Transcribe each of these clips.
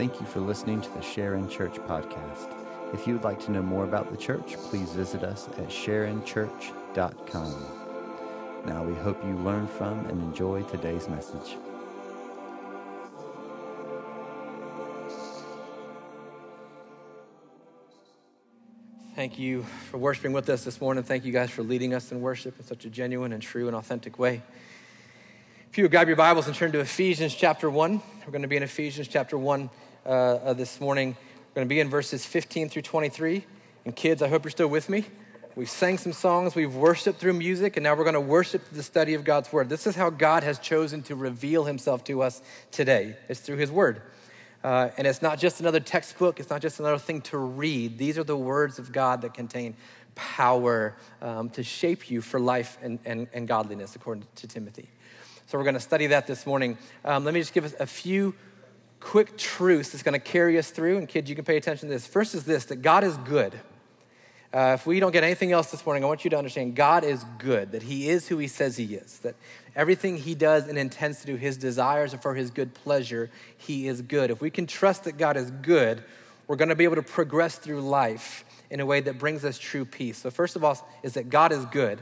Thank you for listening to the Sharon Church podcast. If you would like to know more about the church, please visit us at sharonchurch.com. Now we hope you learn from and enjoy today's message. Thank you for worshiping with us this morning. Thank you guys for leading us in worship in such a genuine and true and authentic way. If you would grab your Bibles and turn to Ephesians chapter 1. We're going to be in Ephesians chapter 1 this morning. We're going to be in verses 15 through 23. And kids, I hope you're still with me. We've sang some songs, we've worshiped through music, and now we're going to worship the study of God's word. This is how God has chosen to reveal himself to us today. It's through his word. And it's not just another textbook. It's not just another thing to read. These are the words of God that contain power to shape you for life and godliness, according to Timothy. So we're going to study that this morning. Let me just give us a few quick truths that's going to carry us through. And kids, you can pay attention to this. First is this, that God is good. If we don't get anything else this morning, I want you to understand God is good, that he is who he says he is, that everything he does and intends to do, his desires are for his good pleasure. He is good. If we can trust that God is good, we're going to be able to progress through life in a way that brings us true peace. So first of all is that God is good.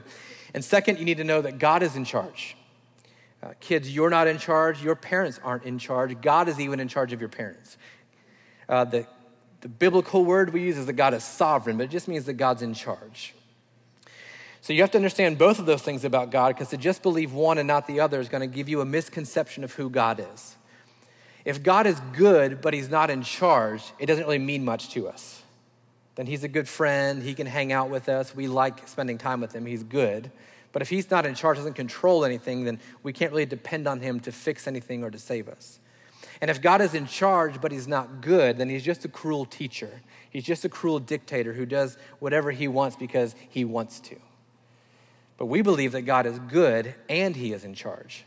And second, you need to know that God is in charge. Kids, you're not in charge. Your parents aren't in charge. God is even in charge of your parents. The biblical word we use is that God is sovereign, but it just means that God's in charge. So you have to understand both of those things about God, because to just believe one and not the other is going to give you a misconception of who God is. If God is good, but he's not in charge, it doesn't really mean much to us. Then he's a good friend. He can hang out with us. We like spending time with him. He's good. But if he's not in charge, doesn't control anything, then we can't really depend on him to fix anything or to save us. And if God is in charge, but he's not good, then he's just a cruel teacher. He's just a cruel dictator who does whatever he wants because he wants to. But we believe that God is good and he is in charge.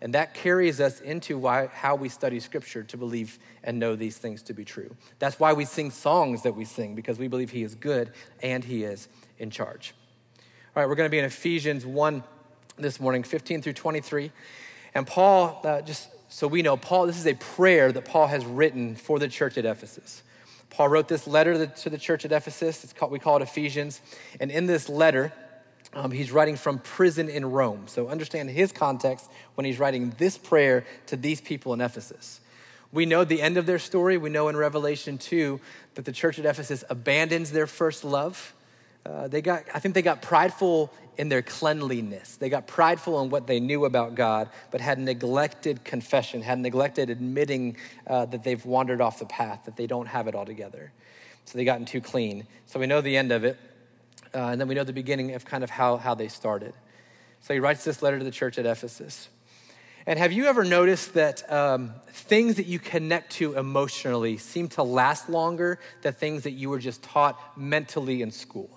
And that carries us into how we study scripture, to believe and know these things to be true. That's why we sing songs that we sing, because we believe he is good and he is in charge. All right, we're going to be in Ephesians 1 this morning, 15 through 23. And Paul So we know Paul, this is a prayer that Paul has written for the church at Ephesus. Paul wrote this letter to the church at Ephesus. We call it Ephesians. And in this letter, he's writing from prison in Rome. So understand his context when he's writing this prayer to these people in Ephesus. We know the end of their story. We know in Revelation 2 that the church at Ephesus abandons their first love. They got prideful in their cleanliness. They got prideful in what they knew about God, but had neglected confession, had neglected admitting that they've wandered off the path, that they don't have it all together. So they gotten too clean. So we know the end of it. And then we know the beginning of kind of how they started. So he writes this letter to the church at Ephesus. And have you ever noticed that things that you connect to emotionally seem to last longer than things that you were just taught mentally in school?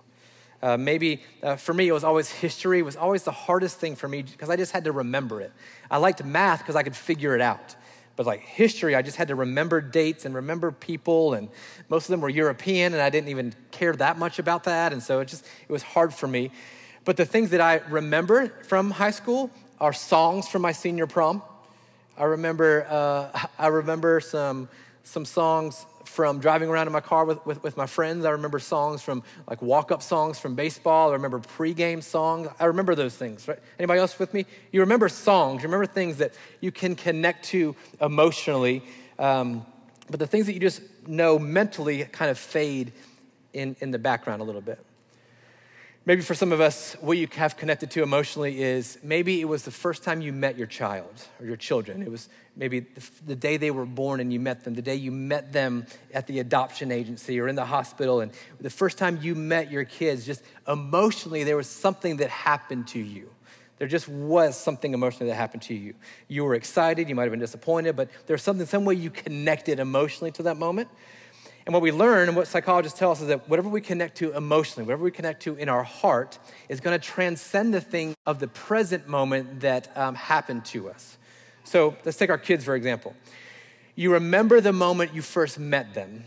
Maybe for me, it was always history. It was always the hardest thing for me because I just had to remember it. I liked math because I could figure it out. But like history, I just had to remember dates and remember people. And most of them were European, and I didn't even care that much about that. And so it was hard for me. But the things that I remember from high school are songs from my senior prom. I remember some songs from driving around in my car with my friends. I remember songs from like walk-up songs from baseball. I remember pregame songs. I remember those things, right? Anybody else with me? You remember songs. You remember things that you can connect to emotionally. But the things that you just know mentally kind of fade in the background a little bit. Maybe for some of us, what you have connected to emotionally is maybe it was the first time you met your child or your children. It was maybe the day they were born and you met them, the day you met them at the adoption agency or in the hospital. And the first time you met your kids, just emotionally, there was something that happened to you. There just was something emotionally that happened to you. You were excited, you might've been disappointed, but there's something, some way you connected emotionally to that moment. And what we learn and what psychologists tell us is that whatever we connect to emotionally, whatever we connect to in our heart is going to transcend the thing of the present moment that happened to us. So let's take our kids, for example. You remember the moment you first met them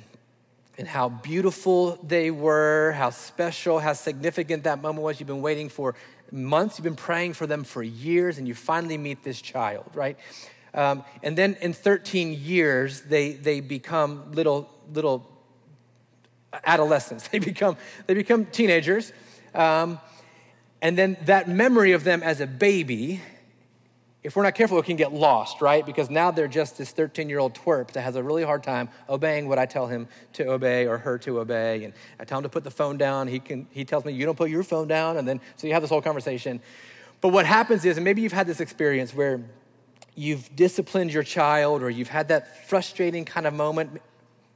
and how beautiful they were, how special, how significant that moment was. You've been waiting for months. You've been praying for them for years, and you finally meet this child, right? And then in 13 years, they become little adolescents. They become teenagers. And then that memory of them as a baby, if we're not careful, it can get lost, right? Because now they're just this 13-year-old twerp that has a really hard time obeying what I tell him to obey or her to obey. And I tell him to put the phone down. He tells me, you don't put your phone down. And then, so you have this whole conversation. But what happens is, and maybe you've had this experience where you've disciplined your child or you've had that frustrating kind of moment.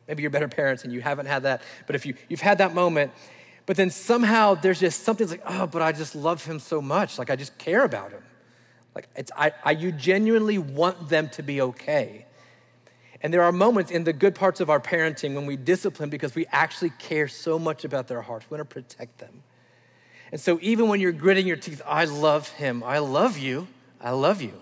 Maybe you're better parents and you haven't had that. But if you've had that moment, but then somehow there's just something that's like, oh, but I just love him so much. Like, I just care about him. Like, you genuinely want them to be okay. And there are moments in the good parts of our parenting when we discipline because we actually care so much about their hearts. We want to protect them. And so even when you're gritting your teeth, I love him, I love you, I love you.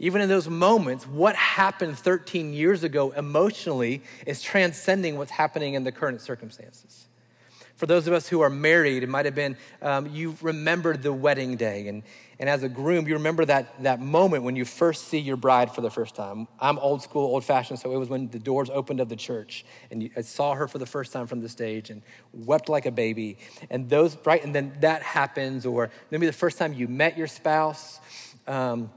Even in those moments, what happened 13 years ago emotionally is transcending what's happening in the current circumstances. For those of us who are married, it might have been you remembered the wedding day. And as a groom, you remember that moment when you first see your bride for the first time. I'm old school, old fashioned, so it was when the doors opened of the church and I saw her for the first time from the stage and wept like a baby. And those, right? And then that happens, or maybe the first time you met your spouse. And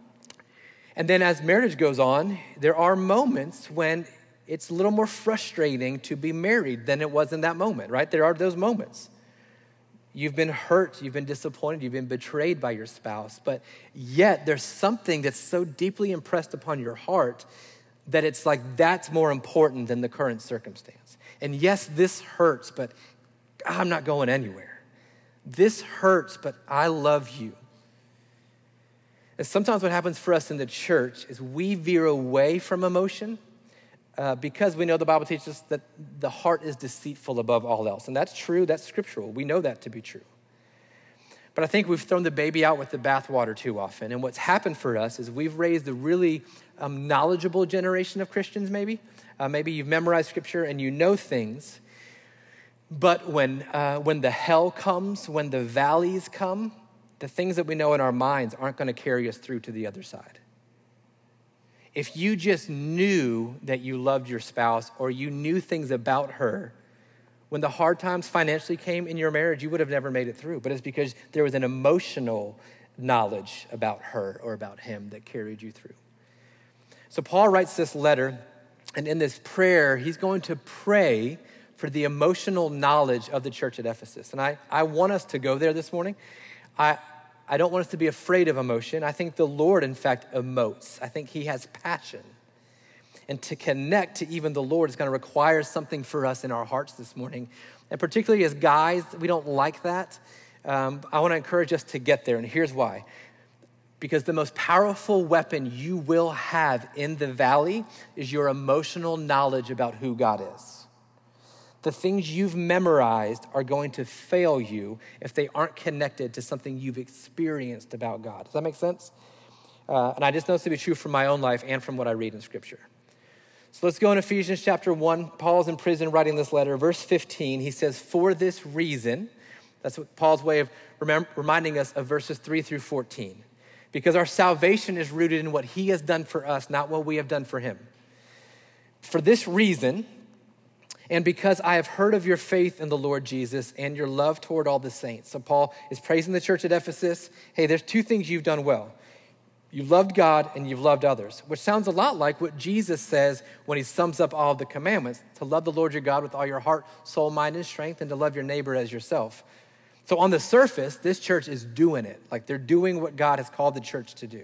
then as marriage goes on, there are moments when it's a little more frustrating to be married than it was in that moment, right? There are those moments. You've been hurt, you've been disappointed, you've been betrayed by your spouse, but yet there's something that's so deeply impressed upon your heart that it's like that's more important than the current circumstance. And yes, this hurts, but I'm not going anywhere. This hurts, but I love you. And sometimes what happens for us in the church is we veer away from emotion because we know the Bible teaches us that the heart is deceitful above all else. And that's true, that's scriptural. We know that to be true. But I think we've thrown the baby out with the bathwater too often. And what's happened for us is we've raised a really knowledgeable generation of Christians maybe. Maybe you've memorized scripture and you know things. But when the hell comes, when the valleys come, the things that we know in our minds aren't gonna carry us through to the other side. If you just knew that you loved your spouse or you knew things about her, when the hard times financially came in your marriage, you would have never made it through. But it's because there was an emotional knowledge about her or about him that carried you through. So Paul writes this letter, and in this prayer, he's going to pray for the emotional knowledge of the church at Ephesus. And I want us to go there this morning. I don't want us to be afraid of emotion. I think the Lord, in fact, emotes. I think he has passion. And to connect to even the Lord is gonna require something for us in our hearts this morning. And particularly as guys, we don't like that. I wanna encourage us to get there, and here's why. Because the most powerful weapon you will have in the valley is your emotional knowledge about who God is. The things you've memorized are going to fail you if they aren't connected to something you've experienced about God. Does that make sense? And I just know this to be true from my own life and from what I read in scripture. So let's go in Ephesians chapter 1. Paul's in prison writing this letter. Verse 15, he says, for this reason, that's what Paul's way of reminding us of verses 3 through 14. Because our salvation is rooted in what he has done for us, not what we have done for him. For this reason, and because I have heard of your faith in the Lord Jesus and your love toward all the saints. So Paul is praising the church at Ephesus. Hey, there's two things you've done well. You've loved God and you've loved others, which sounds a lot like what Jesus says when he sums up all the commandments, to love the Lord your God with all your heart, soul, mind, and strength, and to love your neighbor as yourself. So on the surface, this church is doing it. Like, they're doing what God has called the church to do.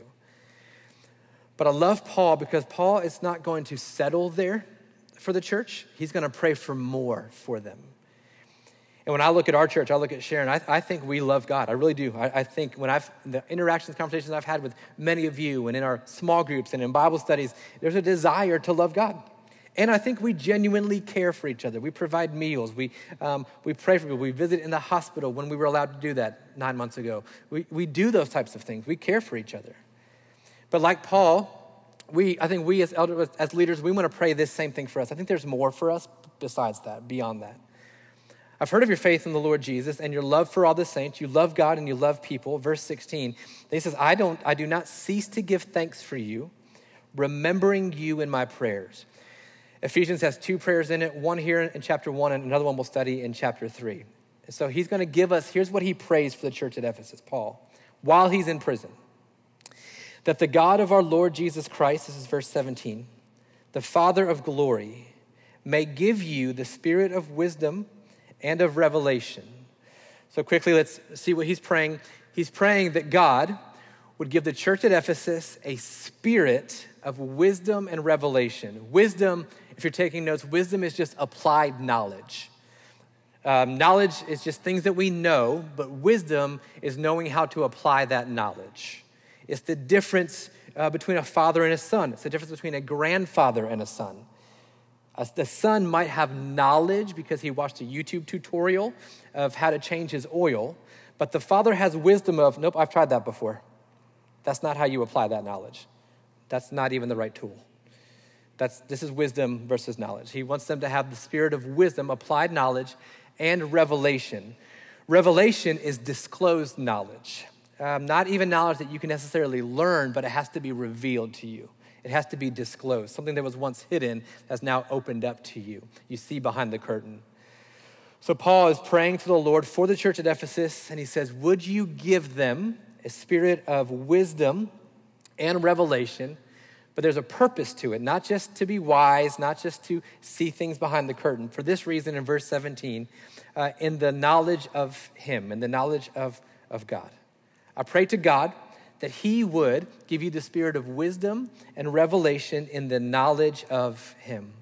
But I love Paul because Paul is not going to settle there for the church. He's gonna pray for more for them. And when I look at our church, I look at Sharon, I think we love God. I really do. I think when the interactions, conversations I've had with many of you and in our small groups and in Bible studies, there's a desire to love God. And I think we genuinely care for each other. We provide meals. We pray for people. We visit in the hospital when we were allowed to do that 9 months ago. We do those types of things. We care for each other. But like Paul, I think we as elders, as leaders, we want to pray this same thing for us. I think there's more for us besides that, beyond that. I've heard of your faith in the Lord Jesus and your love for all the saints. You love God and you love people. Verse 16, he says, I do not cease to give thanks for you, remembering you in my prayers. Ephesians has two prayers in it, one here in chapter 1 and another one we'll study in chapter 3. So he's going to give us, here's what he prays for the church at Ephesus, Paul, while he's in prison. That the God of our Lord Jesus Christ, this is verse 17, the Father of glory, may give you the spirit of wisdom and of revelation. So quickly, let's see what he's praying. He's praying that God would give the church at Ephesus a spirit of wisdom and revelation. Wisdom, if you're taking notes, wisdom is just applied knowledge. Knowledge is just things that we know, but wisdom is knowing how to apply that knowledge. It's the difference between a father and a son. It's the difference between a grandfather and a son. The son might have knowledge because he watched a YouTube tutorial of how to change his oil, but the father has wisdom of, nope, I've tried that before. That's not how you apply that knowledge. That's not even the right tool. This is wisdom versus knowledge. He wants them to have the spirit of wisdom, applied knowledge, and revelation. Revelation is disclosed knowledge. Not even knowledge that you can necessarily learn, but it has to be revealed to you. It has to be disclosed. Something that was once hidden has now opened up to you. You see behind the curtain. So Paul is praying to the Lord for the church at Ephesus, and he says, would you give them a spirit of wisdom and revelation? But there's a purpose to it, not just to be wise, not just to see things behind the curtain. For this reason, in verse 17, in the knowledge of him, in the knowledge of God. I pray to God that he would give you the spirit of wisdom and revelation in the knowledge of him.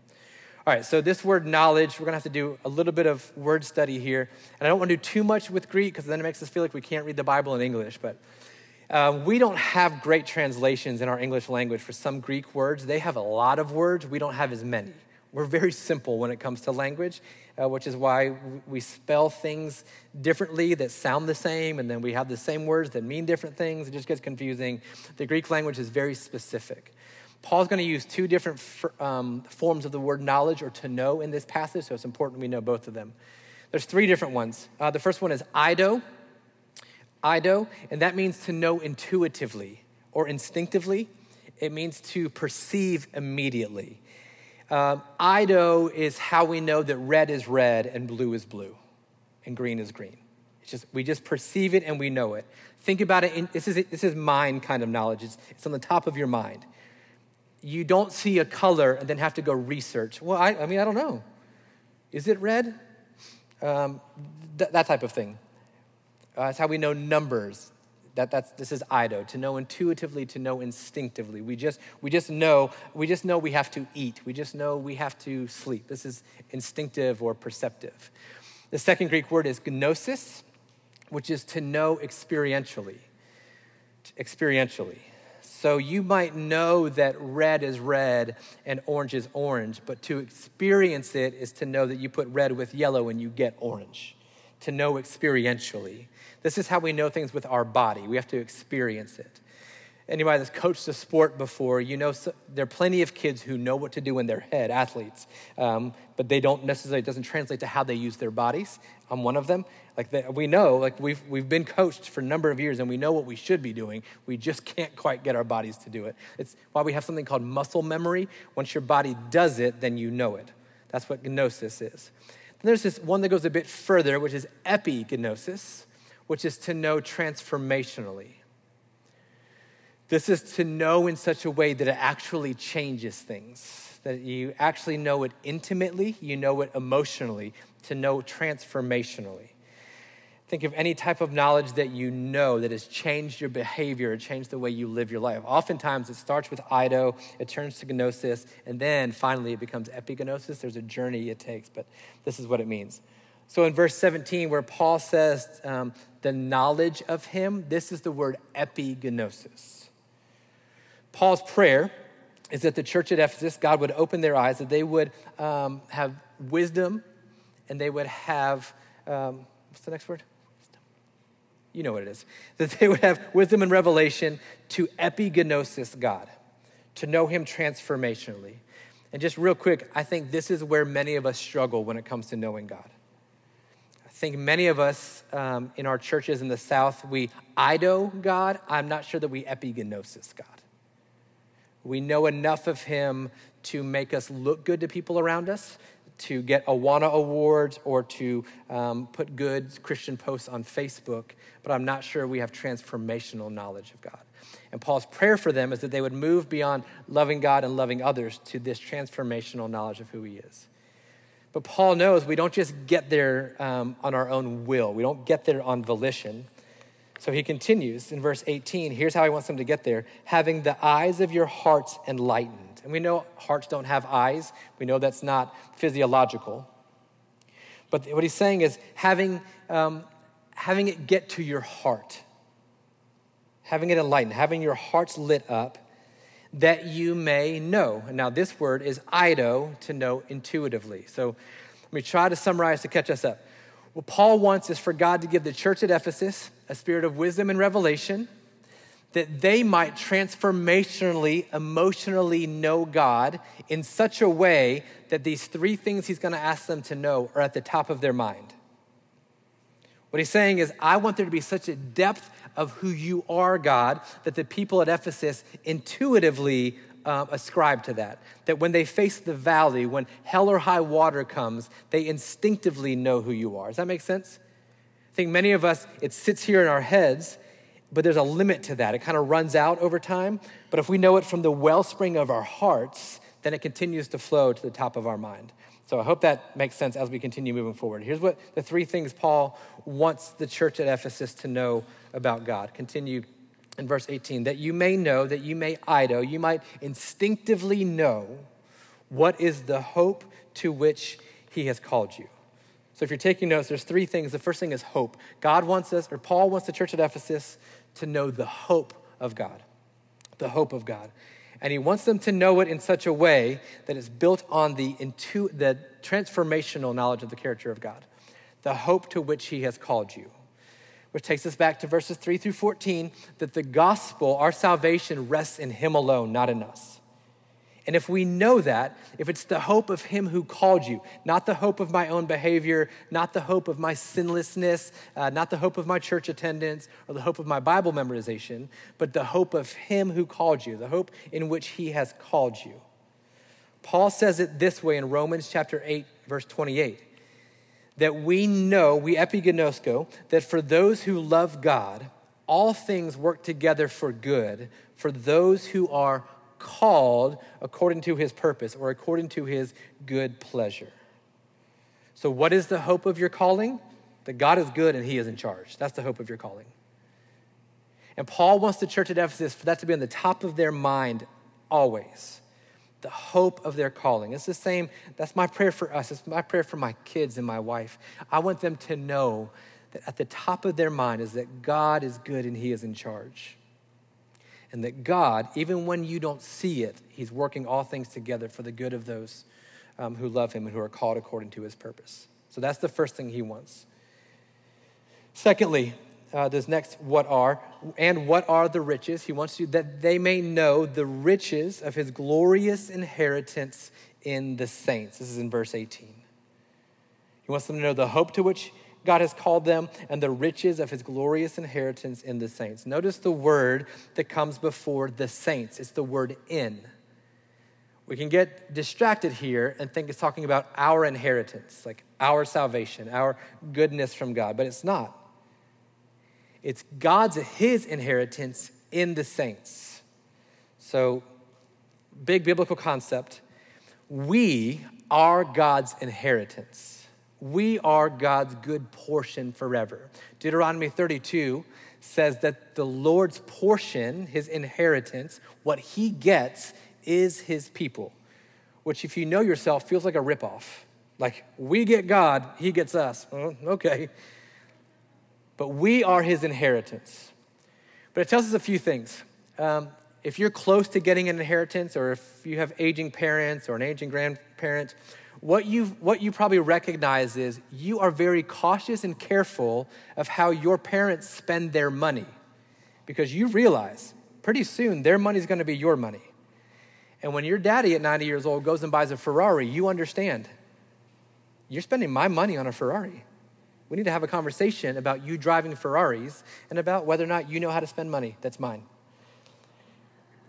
All right, so this word knowledge, we're gonna have to do a little bit of word study here. And I don't wanna do too much with Greek because then it makes us feel like we can't read the Bible in English, but we don't have great translations in our English language for some Greek words. They have a lot of words. We don't have as many. We're very simple when it comes to language, which is why we spell things differently that sound the same, and then we have the same words that mean different things. It just gets confusing. The Greek language is very specific. Paul's going to use two different forms of the word knowledge or to know in this passage, so it's important we know both of them. There's three different ones. The first one is Eido, and that means to know intuitively or instinctively. It means to perceive immediately. Eido is how we know that red is red and blue is blue and green is green. It's just, we just perceive it and we know it. Think about it. This is mind kind of knowledge. It's on the top of your mind. You don't see a color and then have to go research. Well, I mean, I don't know. Is it red? That type of thing. That's how we know numbers. This is Eido, to know intuitively, to know instinctively. We just know we have to eat. We just know we have to sleep. This is instinctive or perceptive. The second Greek word is gnosis, which is to know experientially. So you might know that red is red and orange is orange, but to experience it is to know that you put red with yellow and you get orange. To know experientially. This is how we know things with our body. We have to experience it. Anybody that's coached a sport before, you know, there are plenty of kids who know what to do in their head, athletes, but they don't necessarily, it doesn't translate to how they use their bodies. I'm one of them. We've been coached for a number of years and we know what we should be doing. We just can't quite get our bodies to do it. It's why we have something called muscle memory. Once your body does it, then you know it. That's what gnosis is. There's this one that goes a bit further, which is epignosis, which is to know transformationally. This is to know in such a way that it actually changes things, that you actually know it intimately, you know it emotionally, to know transformationally. Think of any type of knowledge that you know that has changed your behavior, changed the way you live your life. Oftentimes it starts with Eido, it turns to gnosis, and then finally it becomes epignosis. There's a journey it takes, but this is what it means. So in verse 17, where Paul says the knowledge of him, this is the word epignosis. Paul's prayer is that the church at Ephesus, God would open their eyes, that they would have wisdom and they would have, what's the next word? You know what it is, that they would have wisdom and revelation to epignosis God, to know him transformationally. And just real quick, I think this is where many of us struggle when it comes to knowing God. I think many of us in our churches in the South, we Eido God. I'm not sure that we epignosis God. We know enough of him to make us look good to people around us, to get Awana awards, or to put good Christian posts on Facebook, but I'm not sure we have transformational knowledge of God. And Paul's prayer for them is that they would move beyond loving God and loving others to this transformational knowledge of who he is. But Paul knows we don't just get there on our own will. We don't get there on volition. So he continues in verse 18. Here's how he wants them to get there. Having the eyes of your hearts enlightened. And we know hearts don't have eyes. We know that's not physiological. But what he's saying is having it get to your heart. Having it enlightened. Having your hearts lit up that you may know. And now this word is eido, to know intuitively. So let me try to summarize to catch us up. What Paul wants is for God to give the church at Ephesus a spirit of wisdom and revelation, that they might transformationally, emotionally know God in such a way that these three things he's going to ask them to know are at the top of their mind. What he's saying is, I want there to be such a depth of who you are, God, that the people at Ephesus intuitively ascribe to that. That when they face the valley, when hell or high water comes, they instinctively know who you are. Does that make sense? I think many of us, it sits here in our heads, but there's a limit to that. It kind of runs out over time. But if we know it from the wellspring of our hearts, then it continues to flow to the top of our mind. So I hope that makes sense as we continue moving forward. Here's what the three things Paul wants the church at Ephesus to know about God. Continue in verse 18. That you may know, that you may eido, you might instinctively know what is the hope to which he has called you. So if you're taking notes, there's three things. The first thing is hope. God wants us, or Paul wants the church at Ephesus to know the hope of God, the hope of God. And he wants them to know it in such a way that it's built on the transformational knowledge of the character of God, the hope to which he has called you, which takes us back to verses 3 through 14, that the gospel, our salvation, rests in him alone, not in us. And if we know that, if it's the hope of him who called you, not the hope of my own behavior, not the hope of my sinlessness, not the hope of my church attendance or the hope of my Bible memorization, but the hope of him who called you, the hope in which he has called you. Paul says it this way in Romans chapter 8, verse 28, that we know, we epigenosko, that for those who love God, all things work together for good, for those who are called according to his purpose or according to his good pleasure. So what is the hope of your calling? That God is good and he is in charge. That's the hope of your calling. And Paul wants the church at Ephesus for that to be on the top of their mind always. The hope of their calling. It's the same, that's my prayer for us. It's my prayer for my kids and my wife. I want them to know that at the top of their mind is that God is good and he is in charge. And that God, even when you don't see it, he's working all things together for the good of those who love him and who are called according to his purpose. So that's the first thing he wants. Secondly, this next what are the riches? He wants you that they may know the riches of his glorious inheritance in the saints. This is in verse 18. He wants them to know the hope to which God has called them and the riches of his glorious inheritance in the saints. Notice the word that comes before the saints. It's the word in. We can get distracted here and think it's talking about our inheritance, like our salvation, our goodness from God, but it's not. It's his inheritance in the saints. So, big biblical concept. We are God's inheritance. We are God's good portion forever. Deuteronomy 32 says that the Lord's portion, his inheritance, what he gets is his people, which if you know yourself feels like a ripoff. Like we get God, he gets us. Okay. But we are his inheritance. But it tells us a few things. If you're close to getting an inheritance, or if you have aging parents or an aging grandparent, what you probably recognize is you are very cautious and careful of how your parents spend their money, because you realize pretty soon their money's going to be your money. And when your daddy at 90 years old goes and buys a Ferrari, you understand, you're spending my money on a Ferrari. We need to have a conversation about you driving Ferraris and about whether or not you know how to spend money that's mine.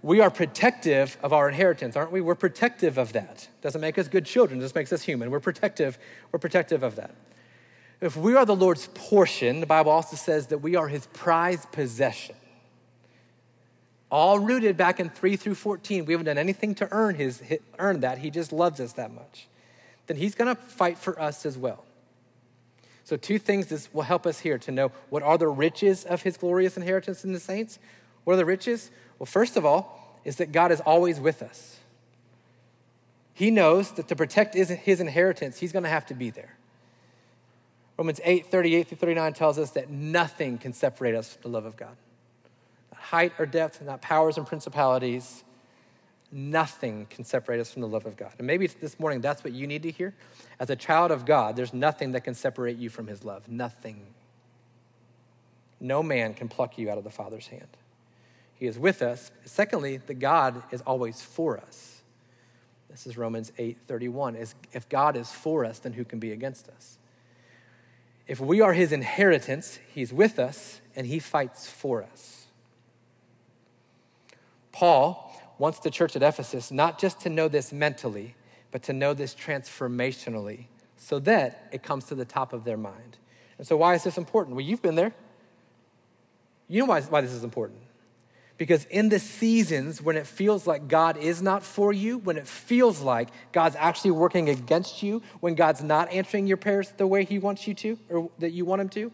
we are protective of our inheritance, aren't we? We're protective of that. Doesn't make us good children, just makes us human. We're protective of that. If we are the Lord's portion, the Bible also says that we are his prized possession. All rooted back in 3 through 14. We haven't done anything to earn that. He just loves us that much. Then he's gonna fight for us as well. So two things this will help us here to know what are the riches of his glorious inheritance in the saints. What are the riches? Well, first of all, is that God is always with us. He knows that to protect his inheritance, he's gonna have to be there. Romans 8, 38 through 39 tells us that nothing can separate us from the love of God. Not height or depth, not powers and principalities. Nothing can separate us from the love of God. And maybe this morning, that's what you need to hear. As a child of God, there's nothing that can separate you from his love. Nothing. No man can pluck you out of the Father's hand. He is with us. Secondly, that God is always for us. This is Romans 8, 31. If God is for us, then who can be against us? If we are his inheritance, he's with us and he fights for us. Paul wants the church at Ephesus not just to know this mentally, but to know this transformationally so that it comes to the top of their mind. And so why is this important? Well, you've been there. You know why this is important. Because in the seasons when it feels like God is not for you, when it feels like God's actually working against you, when God's not answering your prayers the way he wants you to, or that you want him to,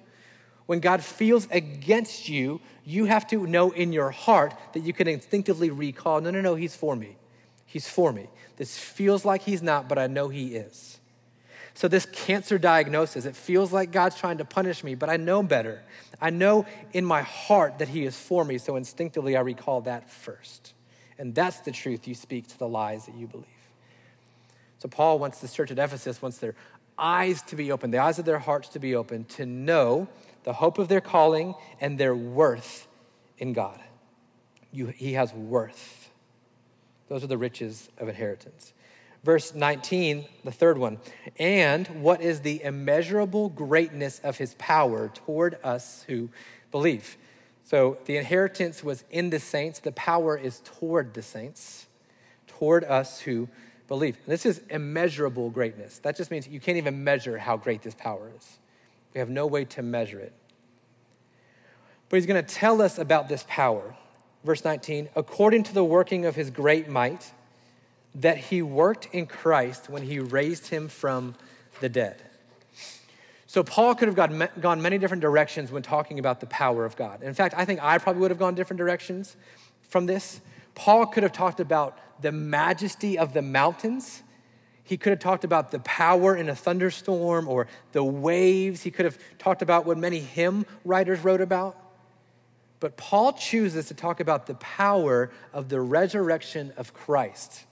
when God feels against you, you have to know in your heart that you can instinctively recall, no, he's for me. He's for me. This feels like he's not, but I know he is. So this cancer diagnosis, it feels like God's trying to punish me, but I know better. I know in my heart that he is for me, so instinctively I recall that first. And that's the truth you speak to the lies that you believe. So Paul wants this church at Ephesus, wants their eyes to be open, the eyes of their hearts to be open, to know the hope of their calling and their worth in God. He has worth. Those are the riches of inheritance. Verse 19, the third one, and what is the immeasurable greatness of his power toward us who believe? So the inheritance was in the saints. The power is toward the saints, toward us who believe. And this is immeasurable greatness. That just means you can't even measure how great this power is. We have no way to measure it. But he's going to tell us about this power. Verse 19, according to the working of his great might, that he worked in Christ when he raised him from the dead. So Paul could have gone many different directions when talking about the power of God. In fact, I think I probably would have gone different directions from this. Paul could have talked about the majesty of the mountains. He could have talked about the power in a thunderstorm or the waves. He could have talked about what many hymn writers wrote about. But Paul chooses to talk about the power of the resurrection of Christ.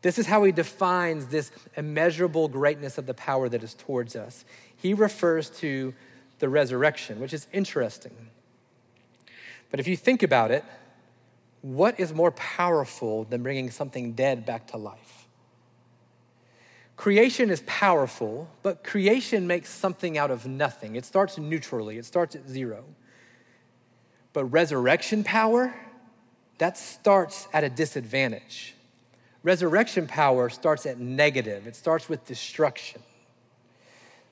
This is how he defines this immeasurable greatness of the power that is towards us. He refers to the resurrection, which is interesting. But if you think about it, what is more powerful than bringing something dead back to life? Creation is powerful, but creation makes something out of nothing. It starts neutrally, it starts at zero. But resurrection power, that starts at a disadvantage. Resurrection power starts at negative. It starts with destruction.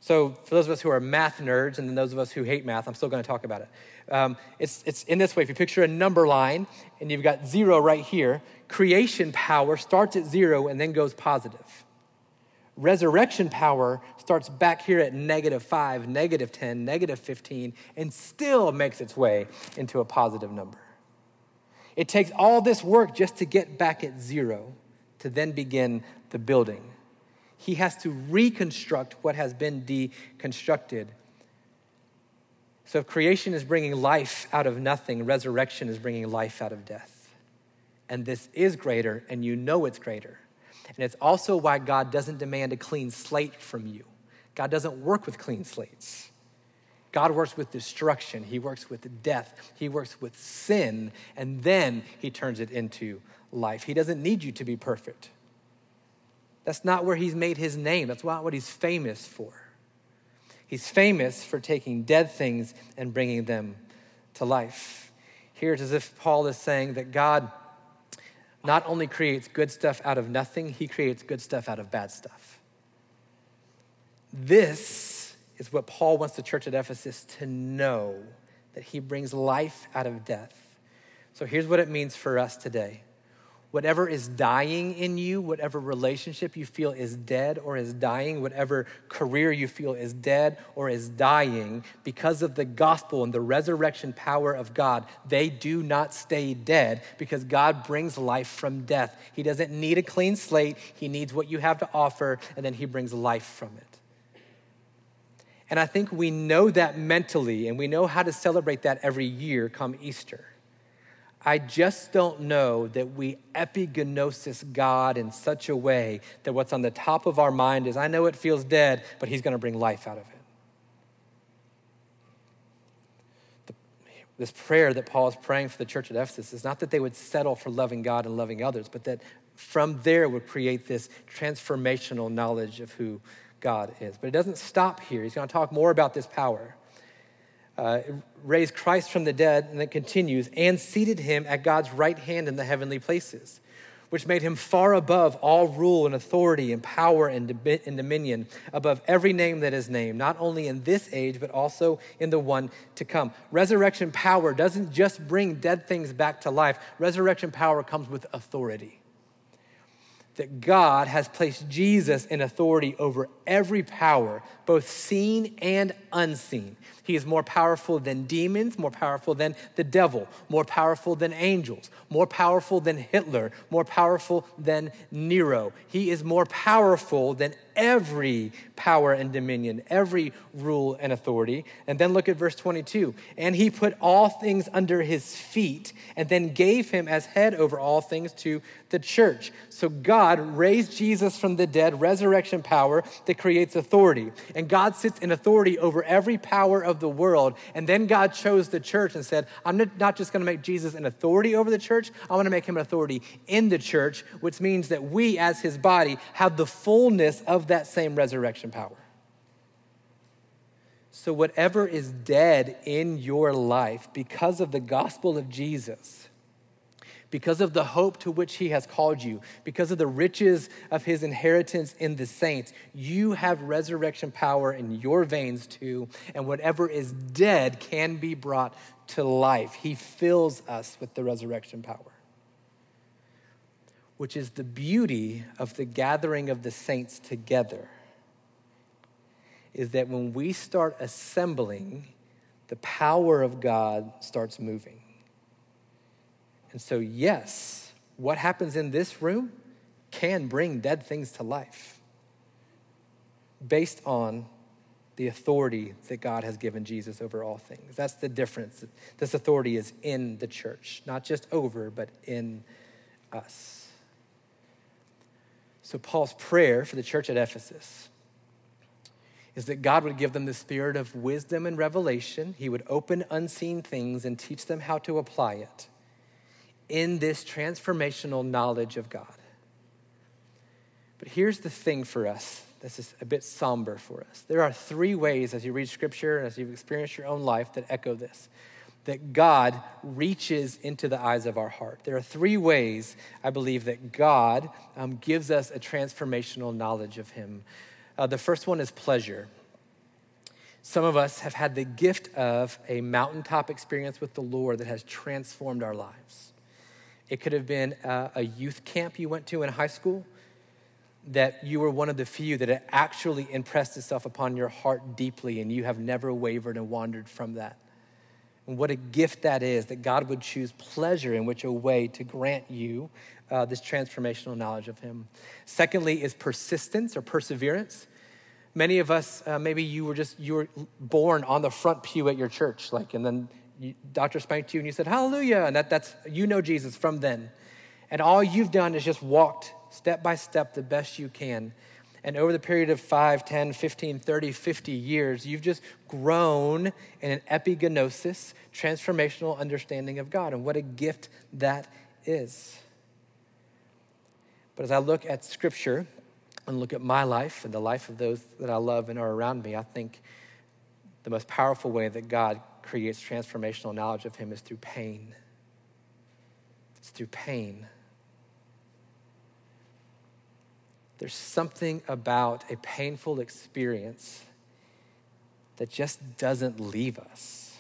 So for those of us who are math nerds and then those of us who hate math, I'm still gonna talk about it. It's in this way. If you picture a number line and you've got zero right here, creation power starts at zero and then goes positive. Resurrection power starts back here at -5, -10, -15, and still makes its way into a positive number. It takes all this work just to get back at zero, to then begin the building. He has to reconstruct what has been deconstructed. So if creation is bringing life out of nothing, resurrection is bringing life out of death. And this is greater, and you know it's greater. And it's also why God doesn't demand a clean slate from you. God doesn't work with clean slates. God works with destruction. He works with death. He works with sin, and then he turns it into life. He doesn't need you to be perfect. That's not where he's made his name. That's not what he's famous for. He's famous for taking dead things and bringing them to life. Here it's as if Paul is saying that God not only creates good stuff out of nothing, he creates good stuff out of bad stuff. This is what Paul wants the church at Ephesus to know, that he brings life out of death. So here's what it means for us today. Whatever is dying in you, whatever relationship you feel is dead or is dying, whatever career you feel is dead or is dying, because of the gospel and the resurrection power of God, they do not stay dead, because God brings life from death. He doesn't need a clean slate. He needs what you have to offer, and then he brings life from it. And I think we know that mentally, and we know how to celebrate that every year come Easter. I just don't know that we epigenosis God in such a way that what's on the top of our mind is, I know it feels dead, but he's gonna bring life out of it. This prayer that Paul is praying for the church at Ephesus is not that they would settle for loving God and loving others, but that from there would create this transformational knowledge of who God is. But it doesn't stop here. He's gonna talk more about this power. Raised Christ from the dead, and it continues, and seated him at God's right hand in the heavenly places, which made him far above all rule and authority and power and dominion, above every name that is named, not only in this age, but also in the one to come. Resurrection power doesn't just bring dead things back to life. Resurrection power comes with authority. That God has placed Jesus in authority over every power, both seen and unseen. He is more powerful than demons, more powerful than the devil, more powerful than angels, more powerful than Hitler, more powerful than Nero. He is more powerful than every power and dominion, every rule and authority. And then look at verse 22. And he put all things under his feet, and then gave him as head over all things to the church. So God raised Jesus from the dead, resurrection power that creates authority. And God sits in authority over every power of the world. And then God chose the church and said, I'm not just gonna make Jesus an authority over the church, I wanna make him an authority in the church, which means that we as his body have the fullness of that same resurrection power. So whatever is dead in your life, because of the gospel of Jesus, because of the hope to which he has called you, because of the riches of his inheritance in the saints, you have resurrection power in your veins too, and whatever is dead can be brought to life. He fills us with the resurrection power, which is the beauty of the gathering of the saints together, is that when we start assembling, the power of God starts moving. And so, yes, what happens in this room can bring dead things to life based on the authority that God has given Jesus over all things. That's the difference. This authority is in the church, not just over, but in us. So Paul's prayer for the church at Ephesus is that God would give them the spirit of wisdom and revelation. He would open unseen things and teach them how to apply it, in this transformational knowledge of God. But here's the thing for us. This is a bit somber for us. There are three ways, as you read scripture and as you've experienced your own life, that echo this, that God reaches into the eyes of our heart. There are three ways, I believe, that God gives us a transformational knowledge of him. The first one is pleasure. Some of us have had the gift of a mountaintop experience with the Lord that has transformed our lives. It could have been a youth camp you went to in high school, that you were one of the few that it actually impressed itself upon your heart deeply, and you have never wavered and wandered from that. And what a gift that is, that God would choose pleasure in which a way to grant you this transformational knowledge of him. Secondly is persistence or perseverance. Many of us, maybe you were born on the front pew at your church, and then Dr. spanked you and you said, hallelujah. And that's, you know Jesus from then. And all you've done is just walked step by step the best you can. And over the period of 5, 10, 15, 30, 50 years, you've just grown in an epigenosis, transformational understanding of God. And what a gift that is. But as I look at scripture and look at my life and the life of those that I love and are around me, I think the most powerful way that God creates transformational knowledge of him is through pain. It's through pain. There's something about a painful experience that just doesn't leave us.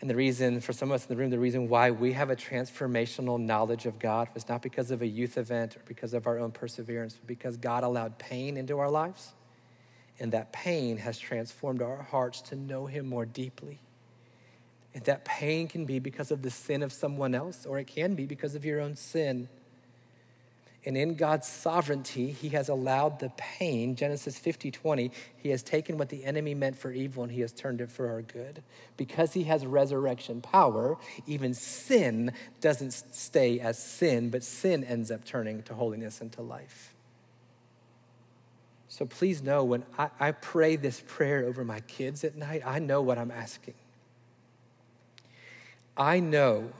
And the reason, for some of us in the room, the reason why we have a transformational knowledge of God was not because of a youth event or because of our own perseverance, but because God allowed pain into our lives. And that pain has transformed our hearts to know him more deeply. And that pain can be because of the sin of someone else, or it can be because of your own sin. And in God's sovereignty, he has allowed the pain, Genesis 50:20, he has taken what the enemy meant for evil and he has turned it for our good. Because he has resurrection power, even sin doesn't stay as sin, but sin ends up turning to holiness and to life. So please know, when I pray this prayer over my kids at night, I know what I'm asking. I know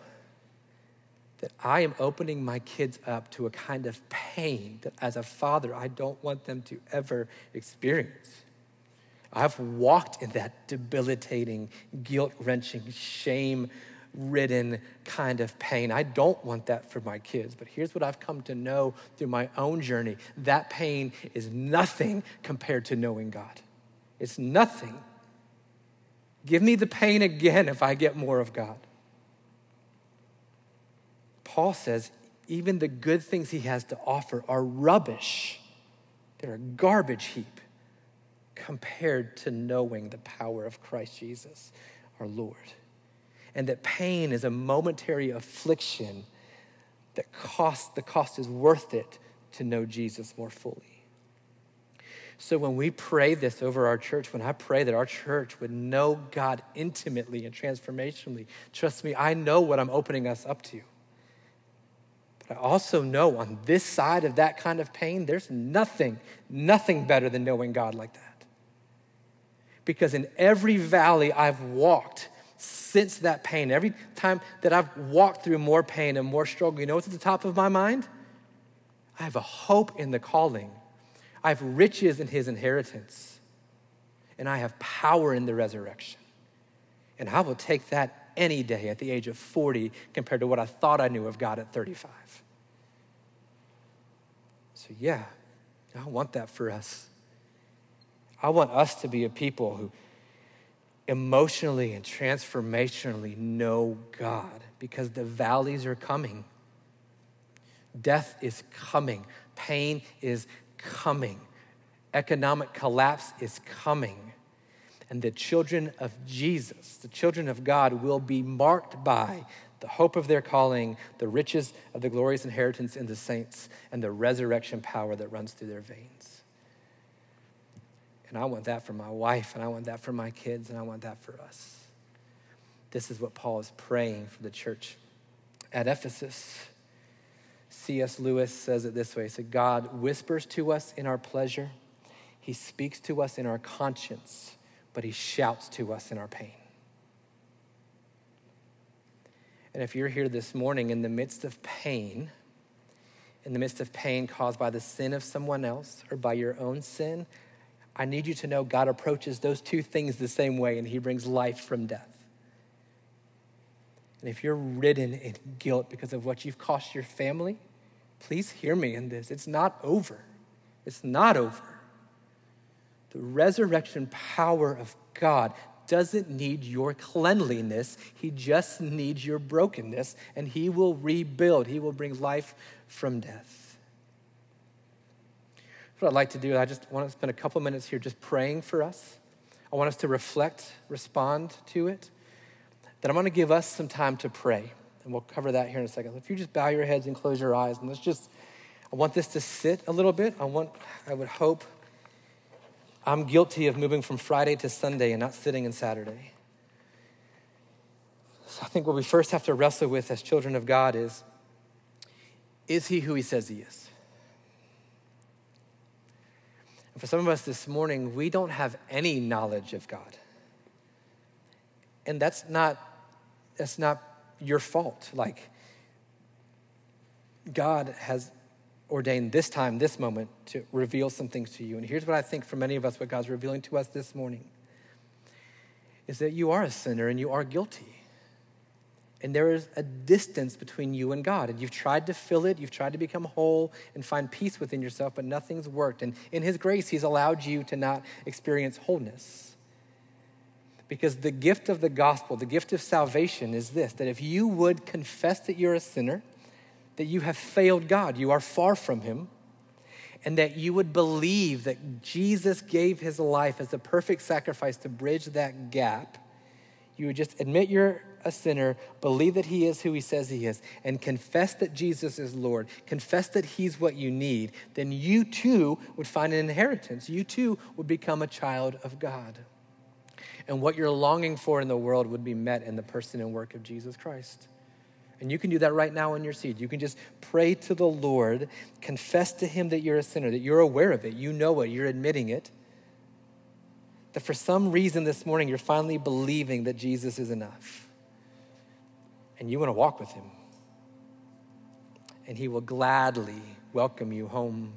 that I am opening my kids up to a kind of pain that as a father, I don't want them to ever experience. I've walked in that debilitating, guilt-wrenching, shame-ridden kind of pain. I don't want that for my kids, but here's what I've come to know through my own journey. That pain is nothing compared to knowing God. It's nothing. Give me the pain again if I get more of God. Paul says, even the good things he has to offer are rubbish. They're a garbage heap compared to knowing the power of Christ Jesus, our Lord. And that pain is a momentary affliction that the cost is worth it to know Jesus more fully. So when we pray this over our church, when I pray that our church would know God intimately and transformationally, trust me, I know what I'm opening us up to. I also know on this side of that kind of pain, there's nothing better than knowing God like that. Because in every valley I've walked since that pain, every time that I've walked through more pain and more struggle, you know what's at the top of my mind? I have a hope in the calling. I have riches in his inheritance. And I have power in the resurrection. And I will take that any day at the age of 40 compared to what I thought I knew of God at 35. So yeah, I want that for us. I want us to be a people who emotionally and transformationally know God, because the valleys are coming. Death is coming. Pain is coming. Economic collapse is coming. And the children of Jesus, the children of God, will be marked by the hope of their calling, the riches of the glorious inheritance in the saints, and the resurrection power that runs through their veins. And I want that for my wife, and I want that for my kids, and I want that for us. This is what Paul is praying for the church at Ephesus. C.S. Lewis says it this way. He said, God whispers to us in our pleasure. He speaks to us in our conscience, but he shouts to us in our pain. And if you're here this morning in the midst of pain caused by the sin of someone else or by your own sin, I need you to know God approaches those two things the same way, and he brings life from death. And if you're ridden in guilt because of what you've cost your family, please hear me in this. It's not over. It's not over. The resurrection power of God doesn't need your cleanliness. He just needs your brokenness, and he will rebuild. He will bring life from death. What I'd like to do, I just want to spend a couple minutes here just praying for us. I want us to reflect, respond to it. Then I'm going to give us some time to pray, and we'll cover that here in a second. If you just bow your heads and close your eyes, and I want this to sit a little bit. I would hope, I'm guilty of moving from Friday to Sunday and not sitting in Saturday. So I think what we first have to wrestle with as children of God is he who he says he is? And for some of us this morning, we don't have any knowledge of God. And that's not your fault. Like, God has ordained this time, this moment, to reveal some things to you. And here's what I think for many of us, what God's revealing to us this morning is that you are a sinner and you are guilty. And there is a distance between you and God. And you've tried to fill it. You've tried to become whole and find peace within yourself, but nothing's worked. And in his grace, he's allowed you to not experience wholeness. Because the gift of the gospel, the gift of salvation is this, that if you would confess that you're a sinner, that you have failed God, you are far from him, and that you would believe that Jesus gave his life as a perfect sacrifice to bridge that gap, you would just admit you're a sinner, believe that he is who he says he is, and confess that Jesus is Lord, confess that he's what you need, then you too would find an inheritance. You too would become a child of God. And what you're longing for in the world would be met in the person and work of Jesus Christ. And you can do that right now in your seat. You can just pray to the Lord, confess to him that you're a sinner, that you're aware of it, you know it, you're admitting it, that for some reason this morning you're finally believing that Jesus is enough. And you want to walk with him. And he will gladly welcome you home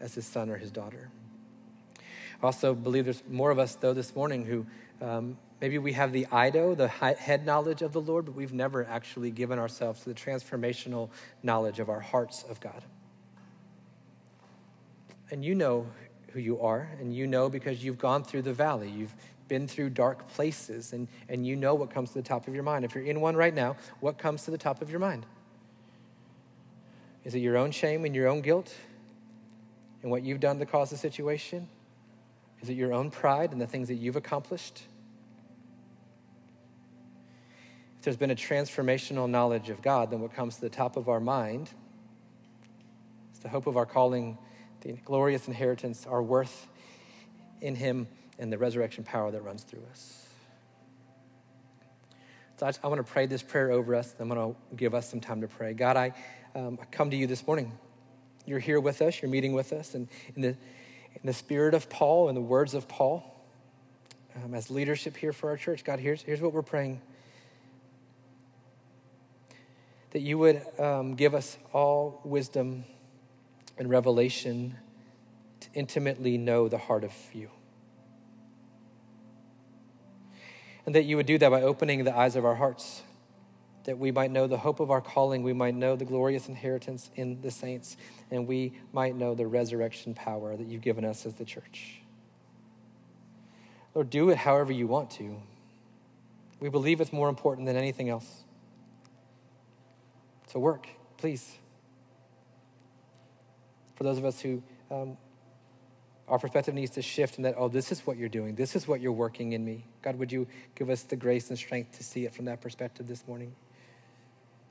as his son or his daughter. I also believe there's more of us, though, this morning who maybe we have the Ido, the head knowledge of the Lord, but we've never actually given ourselves to the transformational knowledge of our hearts of God. And you know who you are, and you know because you've gone through the valley. You've been through dark places, and you know what comes to the top of your mind. If you're in one right now, what comes to the top of your mind? Is it your own shame and your own guilt and what you've done to cause the situation? Is it your own pride and the things that you've accomplished? If there's been a transformational knowledge of God, then what comes to the top of our mind is the hope of our calling, the glorious inheritance, our worth in him, and the resurrection power that runs through us. So I want to pray this prayer over us, and I'm going to give us some time to pray. God, I come to you this morning. You're here with us. You're meeting with us. And in the spirit of Paul and the words of Paul, as leadership here for our church, God, here's what we're praying. That you would give us all wisdom and revelation to intimately know the heart of you. And that you would do that by opening the eyes of our hearts, that we might know the hope of our calling, we might know the glorious inheritance in the saints, and we might know the resurrection power that you've given us as the church. Lord, do it however you want to. We believe it's more important than anything else. So work, please. For those of us who our perspective needs to shift, and that, oh, this is what you're doing. This is what you're working in me. God, would you give us the grace and strength to see it from that perspective this morning,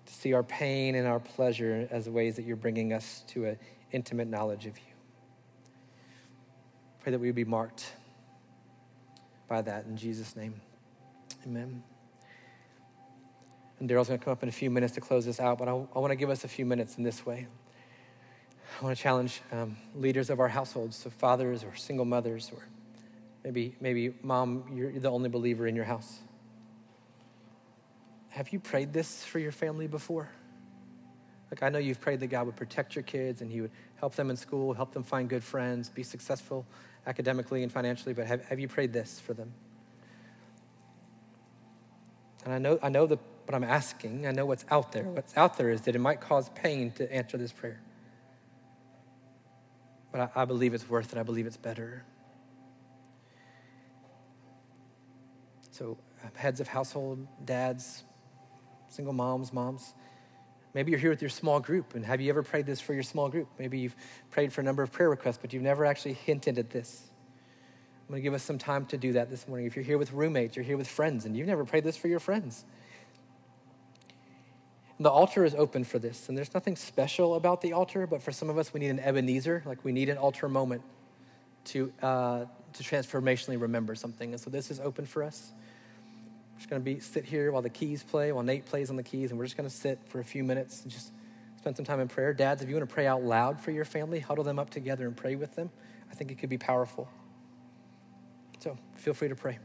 to see our pain and our pleasure as ways that you're bringing us to an intimate knowledge of you. Pray that we would be marked by that in Jesus' name. Amen. And Daryl's going to come up in a few minutes to close this out, but I want to give us a few minutes in this way. I want to challenge leaders of our households, so fathers or single mothers, or maybe mom, you're the only believer in your house. Have you prayed this for your family before? Like, I know you've prayed that God would protect your kids and he would help them in school, help them find good friends, be successful academically and financially, but have you prayed this for them? And I know what I'm asking. I know what's out there. What's out there is that it might cause pain to answer this prayer. But I believe it's worth it. I believe it's better. So heads of household, dads, single moms, maybe you're here with your small group, and have you ever prayed this for your small group? Maybe you've prayed for a number of prayer requests, but you've never actually hinted at this. I'm gonna give us some time to do that this morning. If you're here with roommates, you're here with friends, and you've never prayed this for your friends. The altar is open for this, and there's nothing special about the altar, but for some of us, we need an Ebenezer, like we need an altar moment to transformationally remember something. And so this is open for us. We're just gonna sit here while the keys play, while Nate plays on the keys, and we're just gonna sit for a few minutes and just spend some time in prayer. Dads, if you wanna pray out loud for your family, huddle them up together and pray with them. I think it could be powerful. So feel free to pray.